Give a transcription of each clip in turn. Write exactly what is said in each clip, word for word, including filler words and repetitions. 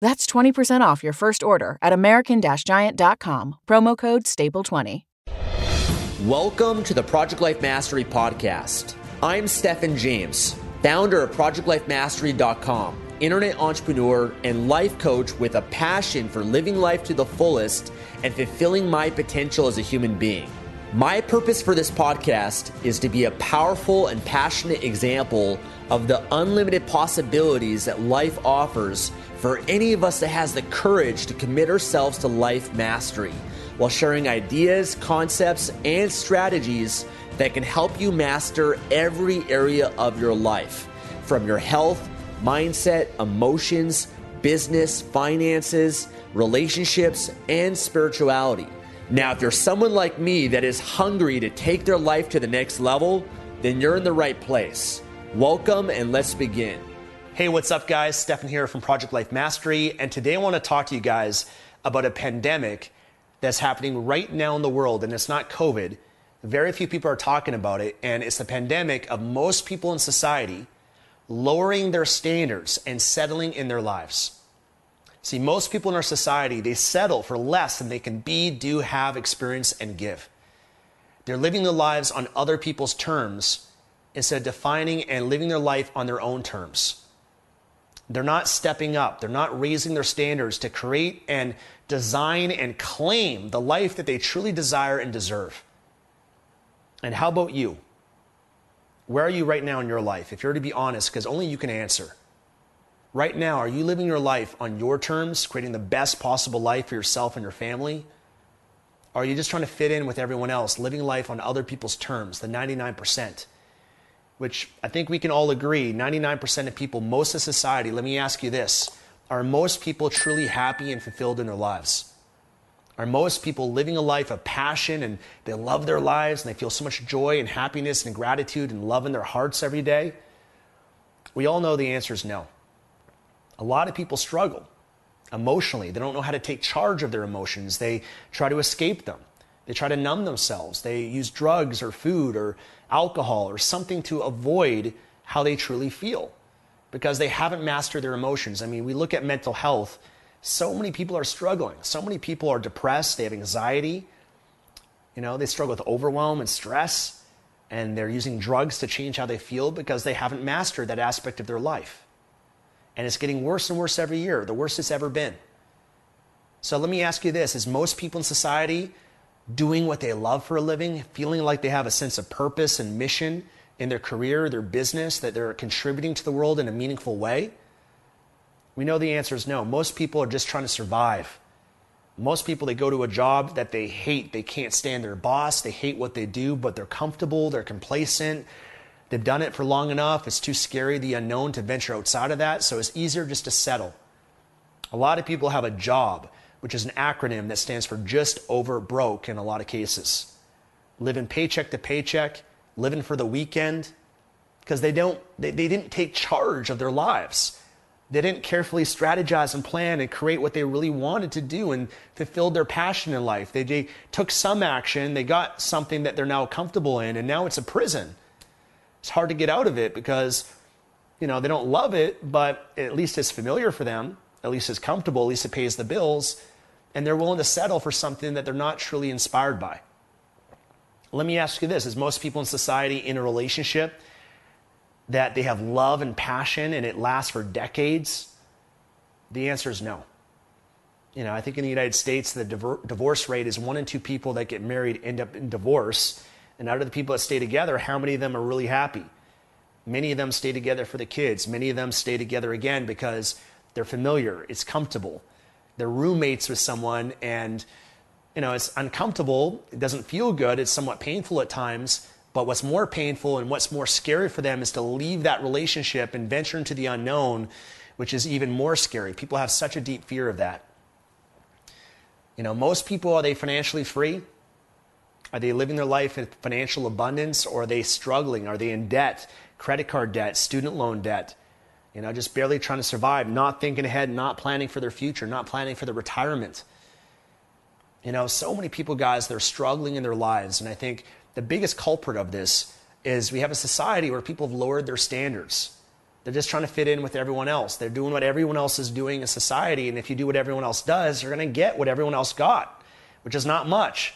That's twenty percent off your first order at American Giant dot com, promo code staple twenty. Welcome to the Project Life Mastery podcast. I'm Stephen James, founder of Project Life Mastery dot com, internet entrepreneur and life coach with a passion for living life to the fullest and fulfilling my potential as a human being. My purpose for this podcast is to be a powerful and passionate example of the unlimited possibilities that life offers for any of us that has the courage to commit ourselves to life mastery, while sharing ideas, concepts, and strategies that can help you master every area of your life, from your health, mindset, emotions, business, finances, relationships, and spirituality. Now, if you're someone like me that is hungry to take their life to the next level, then you're in the right place. Welcome, and let's begin. Hey, what's up, guys? Stephen here from Project Life Mastery, and today I want to talk to you guys about a pandemic that's happening right now in the world, and it's not COVID. Very few people are talking about it, and it's the pandemic of most people in society lowering their standards and settling in their lives. See, most people in our society, they settle for less than they can be, do, have, experience, and give. They're living their lives on other people's terms instead of defining and living their life on their own terms. They're not stepping up. They're not raising their standards to create and design and claim the life that they truly desire and deserve. And how about you? Where are you right now in your life? If you're to be honest, because only you can answer. Right now, are you living your life on your terms, creating the best possible life for yourself and your family? Or are you just trying to fit in with everyone else, living life on other people's terms, the ninety-nine percent? Which I think we can all agree, ninety-nine percent of people, most of society, let me ask you this, are most people truly happy and fulfilled in their lives? Are most people living a life of passion and they love their lives and they feel so much joy and happiness and gratitude and love in their hearts every day? We all know the answer is no. A lot of people struggle emotionally. They don't know how to take charge of their emotions. They try to escape them. They try to numb themselves. They use drugs or food or alcohol or something to avoid how they truly feel because they haven't mastered their emotions. I mean, we look at mental health. So many people are struggling. So many people are depressed. They have anxiety. You know, they struggle with overwhelm and stress, and they're using drugs to change how they feel because they haven't mastered that aspect of their life. And it's getting worse and worse every year, the worst it's ever been. So let me ask you this. Is most people in society doing what they love for a living, feeling like they have a sense of purpose and mission in their career, their business, that they're contributing to the world in a meaningful way? We know the answer is no. Most people are just trying to survive. Most people, they go to a job that they hate. They can't stand their boss. They hate what they do, but they're comfortable. They're complacent. They've done it for long enough. It's too scary, the unknown, to venture outside of that. So it's easier just to settle. A lot of people have a job, which is an acronym that stands for just over broke in a lot of cases. Living paycheck to paycheck, living for the weekend, because they don't, they, they didn't take charge of their lives. They didn't carefully strategize and plan and create what they really wanted to do and fulfill their passion in life. They, they took some action. They got something that they're now comfortable in, and now it's a prison. It's hard to get out of it because, you know, they don't love it, but at least it's familiar for them. At least it's comfortable. At least it pays the bills. And they're willing to settle for something that they're not truly inspired by. Let me ask you this. Is most people in society in a relationship that they have love and passion and it lasts for decades? The answer is no. You know, I think in the United States, the divorce rate is one in two people that get married end up in divorce. And out of the people that stay together, how many of them are really happy? Many of them stay together for the kids. Many of them stay together again because they're familiar. It's comfortable. They're roommates with someone and, you know, it's uncomfortable. It doesn't feel good. It's somewhat painful at times. But what's more painful and what's more scary for them is to leave that relationship and venture into the unknown, which is even more scary. People have such a deep fear of that. You know, most people, are they financially free? Are they living their life in financial abundance, or are they struggling? Are they in debt, credit card debt, student loan debt? You know, just barely trying to survive, not thinking ahead, not planning for their future, not planning for their retirement. You know, so many people, guys, they're struggling in their lives. And I think the biggest culprit of this is we have a society where people have lowered their standards. They're just trying to fit in with everyone else. They're doing what everyone else is doing in society. And if you do what everyone else does, you're going to get what everyone else got, which is not much.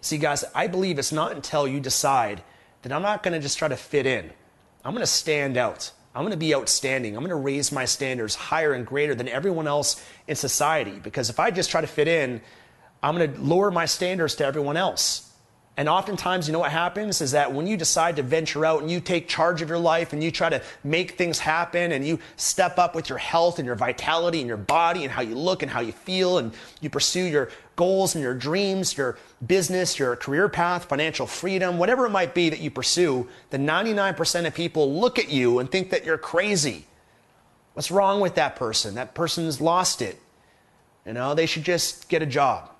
See, guys, I believe it's not until you decide that I'm not going to just try to fit in. I'm going to stand out. I'm going to be outstanding. I'm going to raise my standards higher and greater than everyone else in society. Because if I just try to fit in, I'm going to lower my standards to everyone else. And oftentimes, you know what happens is that when you decide to venture out and you take charge of your life and you try to make things happen and you step up with your health and your vitality and your body and how you look and how you feel, and you pursue your goals and your dreams, your business, your career path, financial freedom, whatever it might be that you pursue, the ninety-nine percent of people look at you and think that you're crazy. What's wrong with that person? That person's lost it. You know, they should just get a job.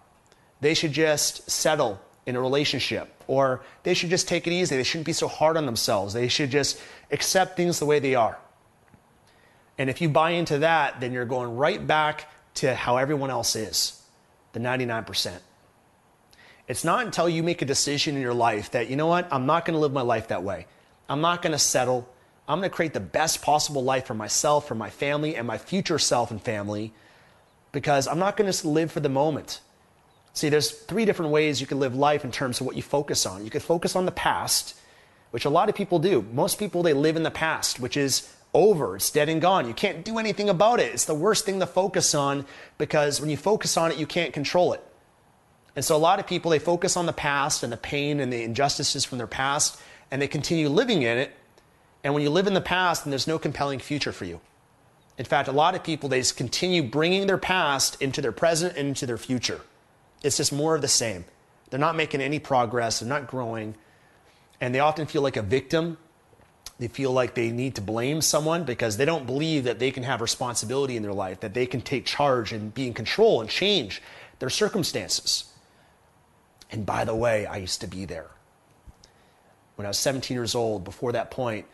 They should just settle in a relationship, or they should just take it easy. They shouldn't be so hard on themselves. They should just accept things the way they are. And if you buy into that, then you're going right back to how everyone else is, the ninety-nine percent. It's not until you make a decision in your life that, you know what, I'm not going to live my life that way. I'm not going to settle. I'm going to create the best possible life for myself, for my family, and my future self and family, because I'm not going to live for the moment. See, there's three different ways you can live life in terms of what you focus on. You could focus on the past, which a lot of people do. Most people, they live in the past, which is over. It's dead and gone. You can't do anything about it. It's the worst thing to focus on, because when you focus on it, you can't control it. And so a lot of people, they focus on the past and the pain and the injustices from their past, and they continue living in it. And when you live in the past, then there's no compelling future for you. In fact, a lot of people, they just continue bringing their past into their present and into their future. It's just more of the same. They're not making any progress. They're not growing. And they often feel like a victim. They feel like they need to blame someone because they don't believe that they can have responsibility in their life, that they can take charge and be in control and change their circumstances. And by the way, I used to be there. When I was seventeen years old, before that point,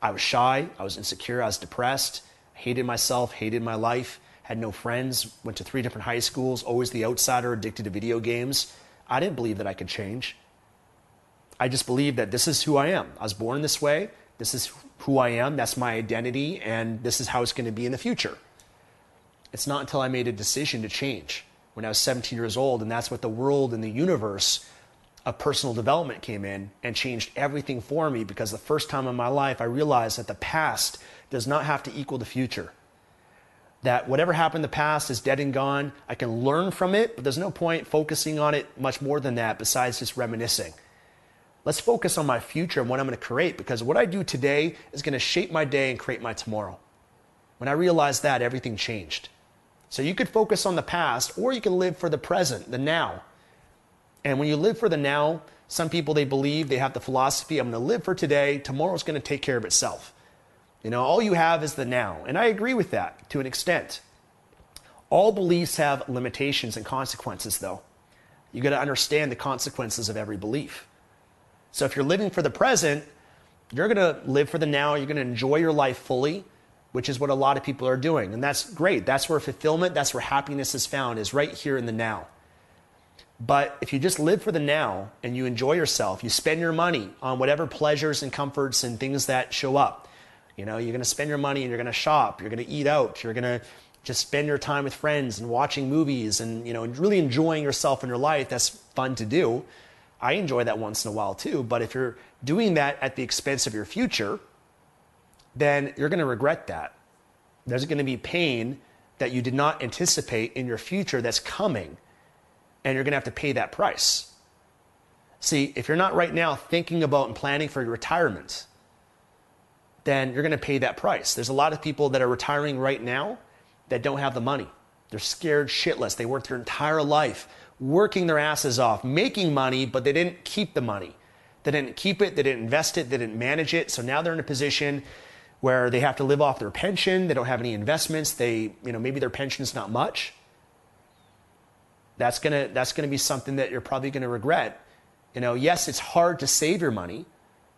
I was shy. I was insecure. I was depressed. Hated myself, hated my life. Had no friends, went to three different high schools, always the outsider, addicted to video games. I didn't believe that I could change. I just believed that this is who I am. I was born this way. This is who I am. That's my identity. And this is how it's going to be in the future. It's not until I made a decision to change when I was seventeen years old. And that's what the world and the universe of personal development came in and changed everything for me, because the first time in my life, I realized that the past does not have to equal the future. That whatever happened in the past is dead and gone. I can learn from it, but there's no point focusing on it much more than that besides just reminiscing. Let's focus on my future and what I'm going to create, because what I do today is going to shape my day and create my tomorrow. When I realized that, everything changed. So you could focus on the past, or you can live for the present, the now. And when you live for the now, some people, they believe, they have the philosophy, I'm going to live for today, tomorrow's going to take care of itself. You know, all you have is the now. And I agree with that to an extent. All beliefs have limitations and consequences, though. You got to understand the consequences of every belief. So if you're living for the present, you're going to live for the now. You're going to enjoy your life fully, which is what a lot of people are doing. And that's great. That's where fulfillment, that's where happiness is found, is right here in the now. But if you just live for the now and you enjoy yourself, you spend your money on whatever pleasures and comforts and things that show up. You know, you're going to spend your money and you're going to shop. You're going to eat out. You're going to just spend your time with friends and watching movies and, you know, really enjoying yourself in your life. That's fun to do. I enjoy that once in a while too. But if you're doing that at the expense of your future, then you're going to regret that. There's going to be pain that you did not anticipate in your future that's coming, and you're going to have to pay that price. See, if you're not right now thinking about and planning for your retirement, then you're going to pay that price. There's a lot of people that are retiring right now that don't have the money. They're scared shitless. They worked their entire life working their asses off, making money, but they didn't keep the money. They didn't keep it. They didn't invest it. They didn't manage it. So now they're in a position where they have to live off their pension. They don't have any investments. They, you know, maybe their pension's not much. That's gonna, that's gonna be something that you're probably gonna regret. You know, yes, it's hard to save your money.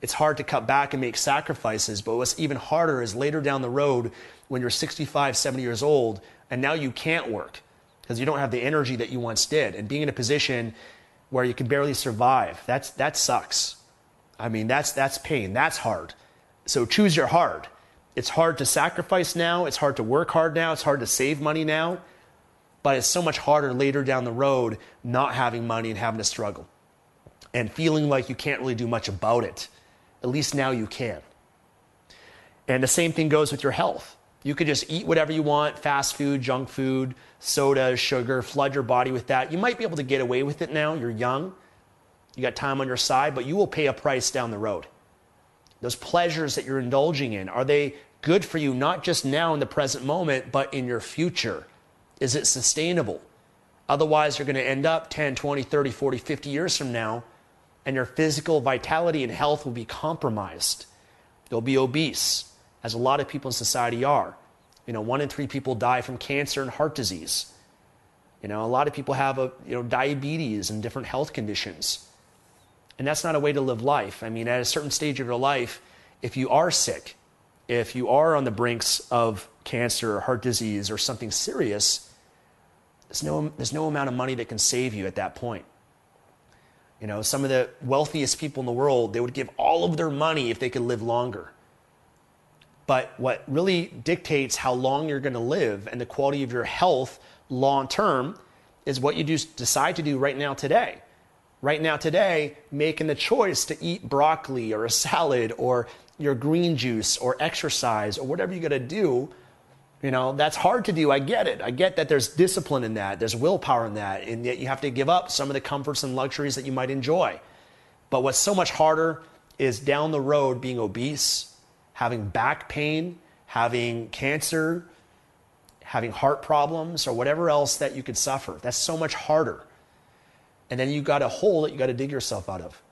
It's hard to cut back and make sacrifices. But what's even harder is later down the road when you're sixty-five, seventy years old, and now you can't work because you don't have the energy that you once did. And being in a position where you can barely survive, that's, that sucks. I mean, that's, that's pain. That's hard. So choose your hard. It's hard to sacrifice now. It's hard to work hard now. It's hard to save money now. But it's so much harder later down the road not having money and having to struggle and feeling like you can't really do much about it. At least now you can. And the same thing goes with your health. You could just eat whatever you want, fast food, junk food, soda, sugar, flood your body with that. You might be able to get away with it now. You're young. You got time on your side, but you will pay a price down the road. Those pleasures that you're indulging in, are they good for you, not just now in the present moment, but in your future? Is it sustainable? Otherwise, you're going to end up ten, twenty, thirty, forty, fifty years from now, and your physical vitality and health will be compromised. You'll be obese, as a lot of people in society are. You know, one in three people die from cancer and heart disease. You know, a lot of people have a, you know, diabetes and different health conditions. And that's not a way to live life. I mean, at a certain stage of your life, if you are sick, if you are on the brinks of cancer or heart disease or something serious, there's no, there's no amount of money that can save you at that point. You know, some of the wealthiest people in the world, they would give all of their money if they could live longer. But what really dictates how long you're going to live and the quality of your health long term is what you do, decide to do right now today. Right now today, making the choice to eat broccoli or a salad or your green juice or exercise or whatever you got to do, you know, that's hard to do. I get it. I get that there's discipline in that. There's willpower in that. And yet you have to give up some of the comforts and luxuries that you might enjoy. But what's so much harder is down the road being obese, having back pain, having cancer, having heart problems or whatever else that you could suffer. That's so much harder. And then you got a hole that you got to dig yourself out of.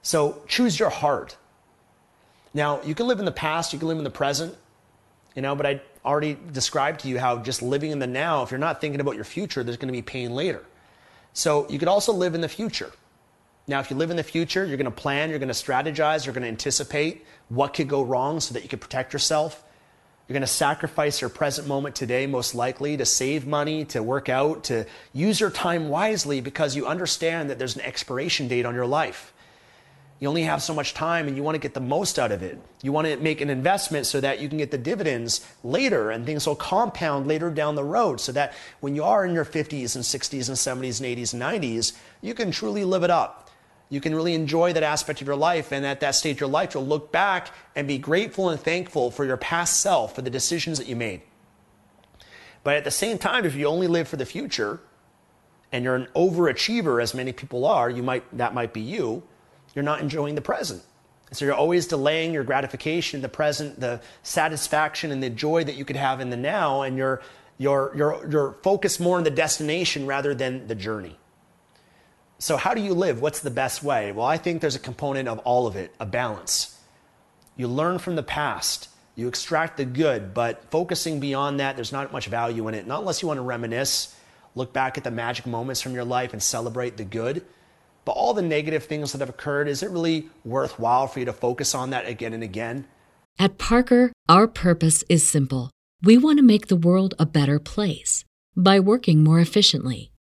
So choose your heart. Now, you can live in the past, you can live in the present, you know, but I already described to you how just living in the now, if you're not thinking about your future, there's going to be pain later. So you could also live in the future. Now, if you live in the future, you're going to plan, you're going to strategize, you're going to anticipate what could go wrong so that you can protect yourself. You're going to sacrifice your present moment today, most likely, to save money, to work out, to use your time wisely because you understand that there's an expiration date on your life. You only have so much time and you want to get the most out of it. You want to make an investment so that you can get the dividends later and things will compound later down the road so that when you are in your fifties and sixties and seventies and eighties and nineties, you can truly live it up. You can really enjoy that aspect of your life, and at that stage of your life, you'll look back and be grateful and thankful for your past self, for the decisions that you made. But at the same time, if you only live for the future and you're an overachiever, as many people are, you might, that might be you, you're not enjoying the present. So you're always delaying your gratification, the present, the satisfaction and the joy that you could have in the now, and you're, you're, you're, you're focused more on the destination rather than the journey. So how do you live? What's the best way? Well, I think there's a component of all of it, a balance. You learn from the past. You extract the good, but focusing beyond that, there's not much value in it. Not unless you want to reminisce, look back at the magic moments from your life and celebrate the good. But all the negative things that have occurred, is it really worthwhile for you to focus on that again and again? At Parker, our purpose is simple. We want to make the world a better place by working more efficiently,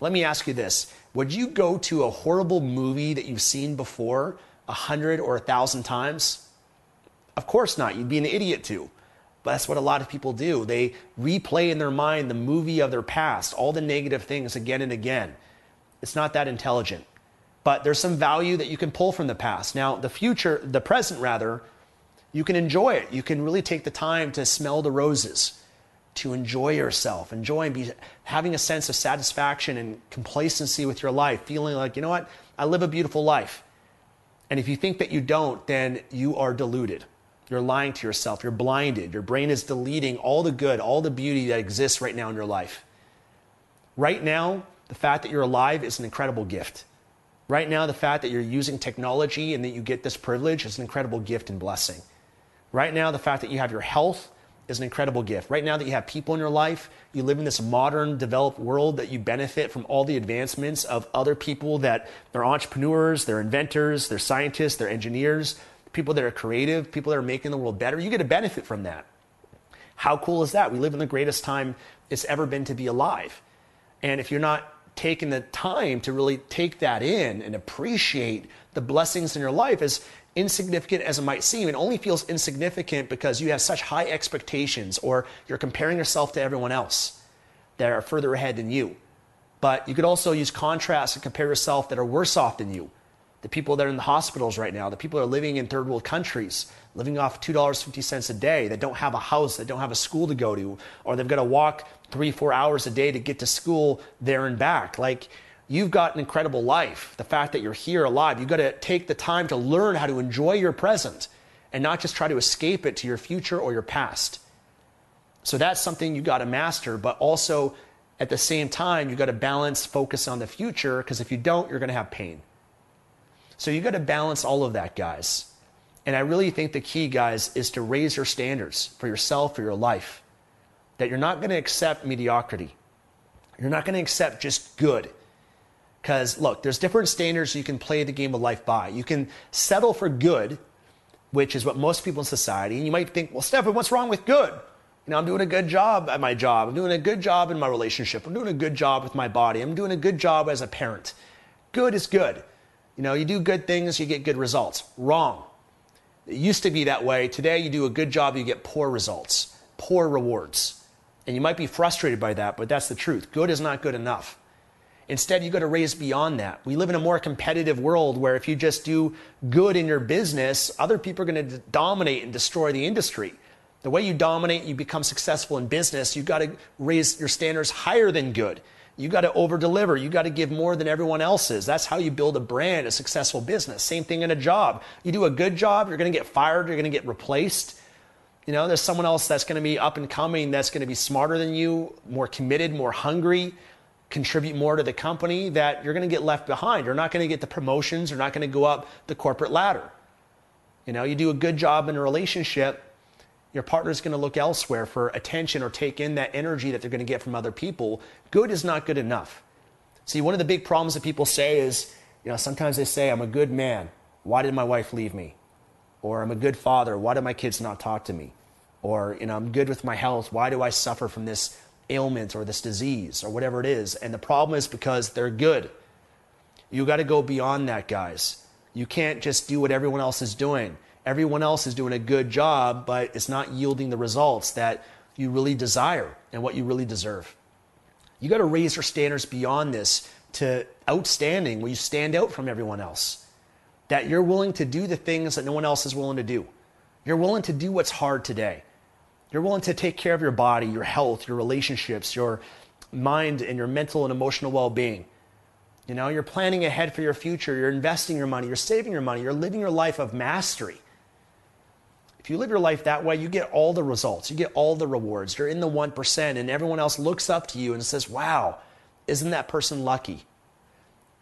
Let me ask you this. Would you go to a horrible movie that you've seen before a hundred or a thousand times? Of course not. You'd be an idiot too. But that's what a lot of people do. They replay in their mind the movie of their past, all the negative things again and again. It's not that intelligent. But there's some value that you can pull from the past. Now, the future, the present rather, you can enjoy it. You can really take the time to smell the roses, to enjoy yourself, enjoy and be having a sense of satisfaction and complacency with your life, feeling like, you know what, I live a beautiful life. And if you think that you don't, then you are deluded. You're lying to yourself. You're blinded. Your brain is deleting all the good, all the beauty that exists right now in your life. Right now, the fact that you're alive is an incredible gift. Right now, the fact that you're using technology and that you get this privilege is an incredible gift and blessing. Right now, the fact that you have your health is an incredible gift. Right now that you have people in your life, you live in this modern, developed world that you benefit from all the advancements of other people that they're entrepreneurs, they're inventors, they're scientists, they're engineers, people that are creative, people that are making the world better. You get to benefit from that. How cool is that? We live in the greatest time it's ever been to be alive. And if you're not taking the time to really take that in and appreciate the blessings in your life, as insignificant as it might seem, it only feels insignificant because you have such high expectations or you're comparing yourself to everyone else that are further ahead than you. But you could also use contrast and compare yourself that are worse off than you. The people that are in the hospitals right now, the people that are living in third world countries, living off two dollars and fifty cents a day, that don't have a house, that don't have a school to go to, or they've got to walk three, four hours a day to get to school there and back. Like, you've got an incredible life. The fact that you're here alive, you've got to take the time to learn how to enjoy your present and not just try to escape it to your future or your past. So that's something you got to master, but also at the same time, you got to balance, focus on the future, because if you don't, you're going to have pain. So you got to balance all of that, guys. And I really think the key, guys, is to raise your standards for yourself, for your life, that you're not going to accept mediocrity. You're not going to accept just good. Because look, there's different standards you can play the game of life by. You can settle for good, which is what most people in society, and you might think, well, Stephen, what's wrong with good? You know, I'm doing a good job at my job. I'm doing a good job in my relationship. I'm doing a good job with my body. I'm doing a good job as a parent. Good is good. You know, you do good things, you get good results. Wrong. It used to be that way. Today, you do a good job, you get poor results, poor rewards. And you might be frustrated by that, but that's the truth. Good is not good enough. Instead, you've got to raise beyond that. We live in a more competitive world where if you just do good in your business, other people are going to dominate and destroy the industry. The way you dominate, you become successful in business, you've got to raise your standards higher than good. You got to over deliver. You got to give more than everyone else is. That's how you build a brand, a successful business. Same thing in a job. You do a good job, you're going to get fired. You're going to get replaced. You know, there's someone else that's going to be up and coming. That's going to be smarter than you, more committed, more hungry, contribute more to the company, that you're going to get left behind. You're not going to get the promotions. You're not going to go up the corporate ladder. You know, you do a good job in a relationship, your partner's going to look elsewhere for attention or take in that energy that they're going to get from other people. Good is not good enough. See, one of the big problems that people say is, you know, sometimes they say, I'm a good man. Why did my wife leave me? Or I'm a good father. Why do my kids not talk to me? Or, you know, I'm good with my health. Why do I suffer from this ailment or this disease or whatever it is? And the problem is because they're good. You got to go beyond that, guys. You can't just do what everyone else is doing. Everyone else is doing a good job, but it's not yielding the results that you really desire and what you really deserve. You got to raise your standards beyond this to outstanding, where you stand out from everyone else, that you're willing to do the things that no one else is willing to do. You're willing to do what's hard today. You're willing to take care of your body, your health, your relationships, your mind, and your mental and emotional well-being. You know, you're planning ahead for your future. You're investing your money. You're saving your money. You're living your life of mastery. If you live your life that way, you get all the results. You get all the rewards. You're in the one percent, and everyone else looks up to you and says, wow, isn't that person lucky?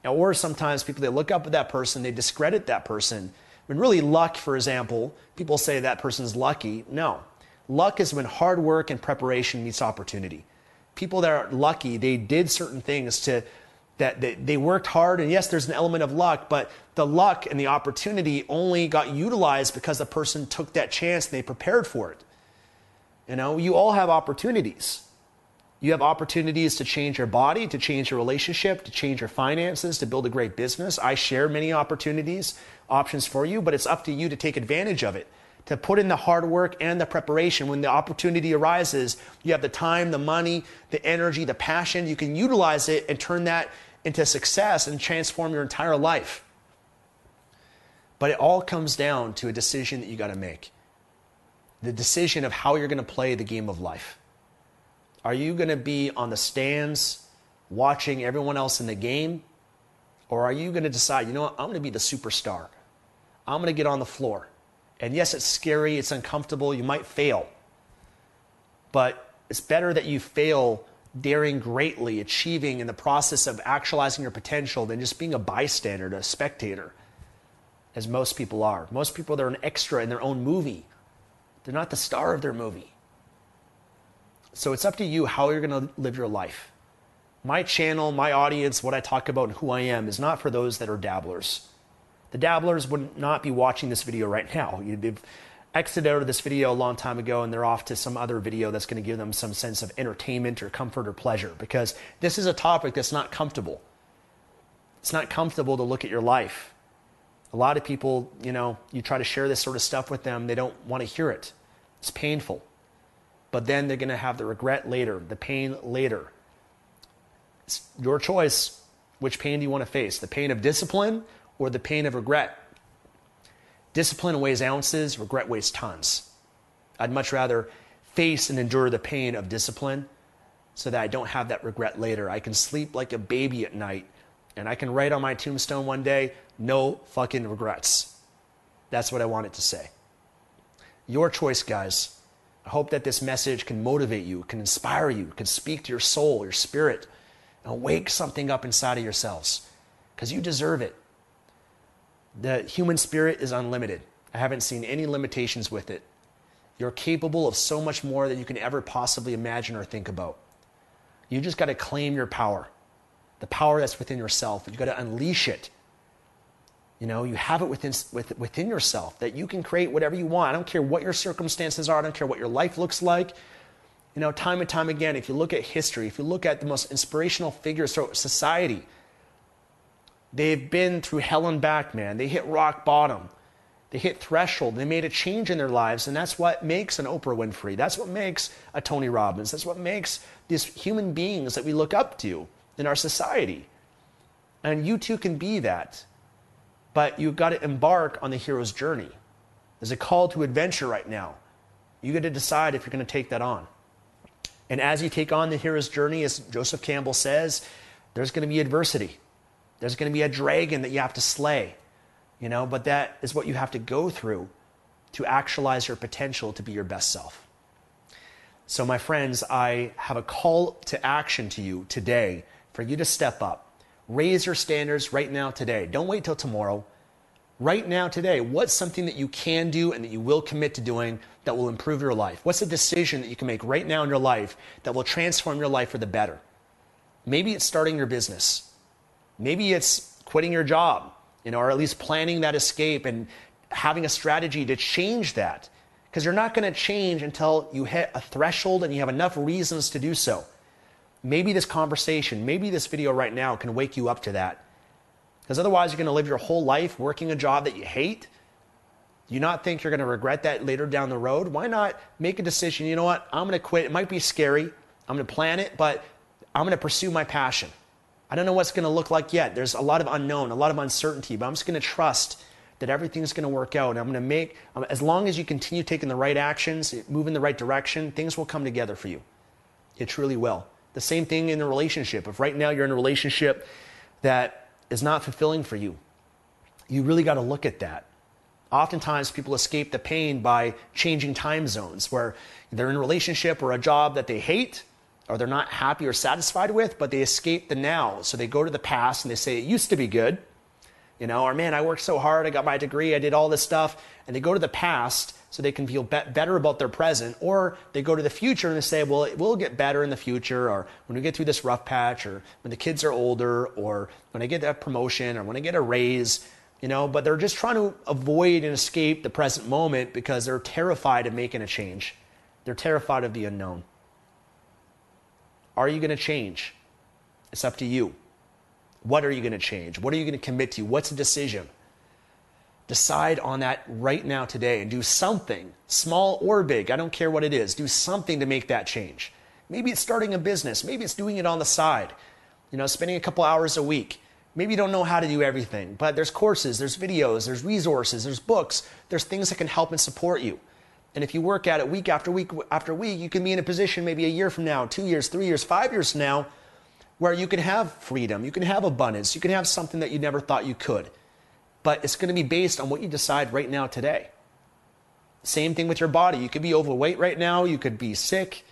Now, or sometimes people, they look up at that person, they discredit that person. When really luck, for example, people say that person's lucky. No. Luck is when hard work and preparation meets opportunity. People that are lucky, they did certain things to that they, they worked hard, and yes, there's an element of luck, but the luck and the opportunity only got utilized because the person took that chance and they prepared for it. You know, you all have opportunities. You have opportunities to change your body, to change your relationship, to change your finances, to build a great business. I share many opportunities, options for you, but it's up to you to take advantage of it, to put in the hard work and the preparation. When the opportunity arises, you have the time, the money, the energy, the passion. You can utilize it and turn that into success and transform your entire life. But it all comes down to a decision that you got to make. The decision of how you're going to play the game of life. Are you going to be on the stands watching everyone else in the game? Or are you going to decide, you know what, I'm going to be the superstar. I'm going to get on the floor. And yes, it's scary, it's uncomfortable, you might fail. But it's better that you fail daring greatly, achieving in the process of actualizing your potential, than just being a bystander, a spectator, as most people are. Most people, they're an extra in their own movie. They're not the star of their movie. So it's up to you how you're going to live your life. My channel, my audience, what I talk about and who I am is not for those that are dabblers. The dabblers would not be watching this video right now. They've exited out of this video a long time ago, and they're off to some other video that's going to give them some sense of entertainment or comfort or pleasure, because this is a topic that's not comfortable. It's not comfortable to look at your life. A lot of people, you know, you try to share this sort of stuff with them, they don't want to hear it. It's painful. But then they're going to have the regret later, the pain later. It's your choice. Which pain do you want to face? The pain of discipline or the pain of regret? Discipline weighs ounces, regret weighs tons. I'd much rather face and endure the pain of discipline so that I don't have that regret later. I can sleep like a baby at night, and I can write on my tombstone one day, no fucking regrets. That's what I wanted to say. Your choice, guys. I hope that this message can motivate you, can inspire you, can speak to your soul, your spirit, and wake something up inside of yourselves, because you deserve it. The human spirit is unlimited. I haven't seen any limitations with it. You're capable of so much more than you can ever possibly imagine or think about. You just got to claim your power, the power that's within yourself. You got to unleash it. You know, you have it within, with, within yourself that you can create whatever you want. I don't care what your circumstances are. I don't care what your life looks like. You know, time and time again, if you look at history, if you look at the most inspirational figures throughout society, they've been through hell and back, man. They hit rock bottom. They hit threshold. They made a change in their lives, and that's what makes an Oprah Winfrey. That's what makes a Tony Robbins. That's what makes these human beings that we look up to in our society. And you too can be that, but you've got to embark on the hero's journey. There's a call to adventure right now. You got to decide if you're going to take that on. And as you take on the hero's journey, as Joseph Campbell says, there's going to be adversity. There's going to be a dragon that you have to slay, you know, but that is what you have to go through to actualize your potential to be your best self. So my friends, I have a call to action to you today for you to step up. Raise your standards right now today. Don't wait till tomorrow. Right now today, what's something that you can do and that you will commit to doing that will improve your life? What's a decision that you can make right now in your life that will transform your life for the better? Maybe it's starting your business. Maybe it's quitting your job, you know, or at least planning that escape and having a strategy to change that. Because you're not going to change until you hit a threshold and you have enough reasons to do so. Maybe this conversation, maybe this video right now can wake you up to that. Because otherwise you're going to live your whole life working a job that you hate. Do you not think you're going to regret that later down the road? Why not make a decision? You know what? I'm going to quit. It might be scary. I'm going to plan it, but I'm going to pursue my passion. I don't know what's going to look like yet. There's a lot of unknown, a lot of uncertainty, but I'm just going to trust that everything's going to work out. I'm going to make, as long as you continue taking the right actions, move in the right direction, things will come together for you. It truly will. The same thing in the relationship. If right now you're in a relationship that is not fulfilling for you, you really got to look at that. Oftentimes people escape the pain by changing time zones, where they're in a relationship or a job that they hate, or they're not happy or satisfied with, but they escape the now. So they go to the past and they say, it used to be good, you know, or man, I worked so hard, I got my degree, I did all this stuff. And they go to the past so they can feel be- better about their present, or they go to the future and they say, well, it will get better in the future, or when we get through this rough patch, or when the kids are older, or when I get that promotion, or when I get a raise, you know, but they're just trying to avoid and escape the present moment because they're terrified of making a change. They're terrified of the unknown. Are you going to change? It's up to you. What are you going to change? What are you going to commit to? What's a decision? Decide on that right now today and do something, small or big. I don't care what it is. Do something to make that change. Maybe it's starting a business. Maybe it's doing it on the side, you know, spending a couple hours a week. Maybe you don't know how to do everything, but there's courses, there's videos, there's resources, there's books, there's things that can help and support you. And if you work at it week after week after week, you can be in a position maybe a year from now, two years, three years, five years from now, where you can have freedom, you can have abundance, you can have something that you never thought you could. But it's going to be based on what you decide right now today. Same thing with your body. You could be overweight right now, you could be sick,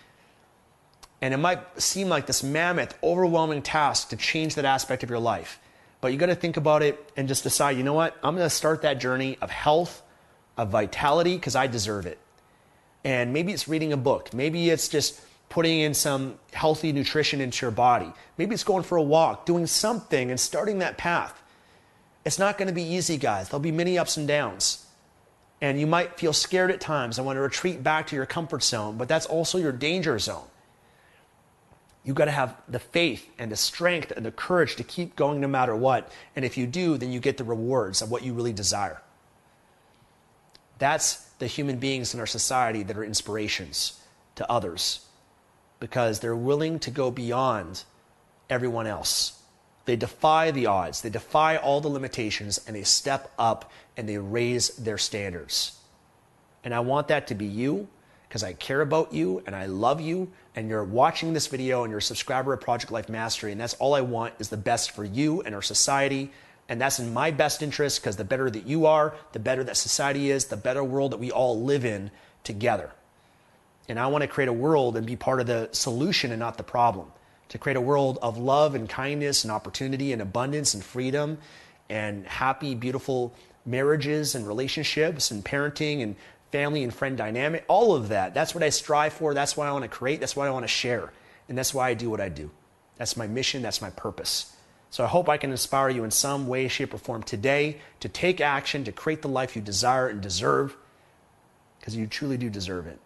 and it might seem like this mammoth, overwhelming task to change that aspect of your life. But you got to think about it and just decide, you know what? I'm going to start that journey of health, of vitality, because I deserve it. And maybe it's reading a book. Maybe it's just putting in some healthy nutrition into your body. Maybe it's going for a walk, doing something and starting that path. It's not going to be easy, guys. There'll be many ups and downs. And you might feel scared at times and want to retreat back to your comfort zone, but that's also your danger zone. You've got to have the faith and the strength and the courage to keep going no matter what. And if you do, then you get the rewards of what you really desire. That's the human beings in our society that are inspirations to others, because they're willing to go beyond everyone else. They defy the odds. They defy all the limitations, and they step up and they raise their standards. And I want that to be you, because I care about you and I love you, and you're watching this video and you're a subscriber of Project Life Mastery, and that's all I want, is the best for you and our society. And that's in my best interest, because the better that you are, the better that society is, the better world that we all live in together. And I want to create a world and be part of the solution and not the problem. To create a world of love and kindness and opportunity and abundance and freedom and happy, beautiful marriages and relationships and parenting and family and friend dynamic, all of that. That's what I strive for. That's what I want to create. That's what I want to share. And that's why I do what I do. That's my mission. That's my purpose. So I hope I can inspire you in some way, shape, or form today to take action, to create the life you desire and deserve, because you truly do deserve it.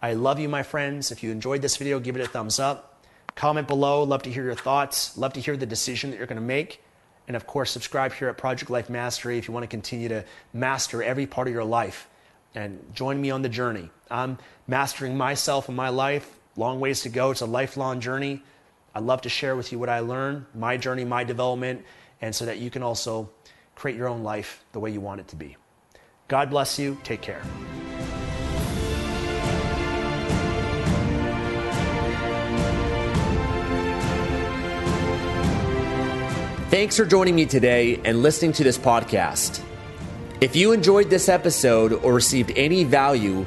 I love you, my friends. If you enjoyed this video, give it a thumbs up. Comment below. Love to hear your thoughts. Love to hear the decision that you're going to make. And of course, subscribe here at Project Life Mastery if you want to continue to master every part of your life. And join me on the journey. I'm mastering myself and my life. Long ways to go. It's a lifelong journey. I'd love to share with you what I learned, my journey, my development, and so that you can also create your own life the way you want it to be. God bless you. Take care. Thanks for joining me today and listening to this podcast. If you enjoyed this episode or received any value,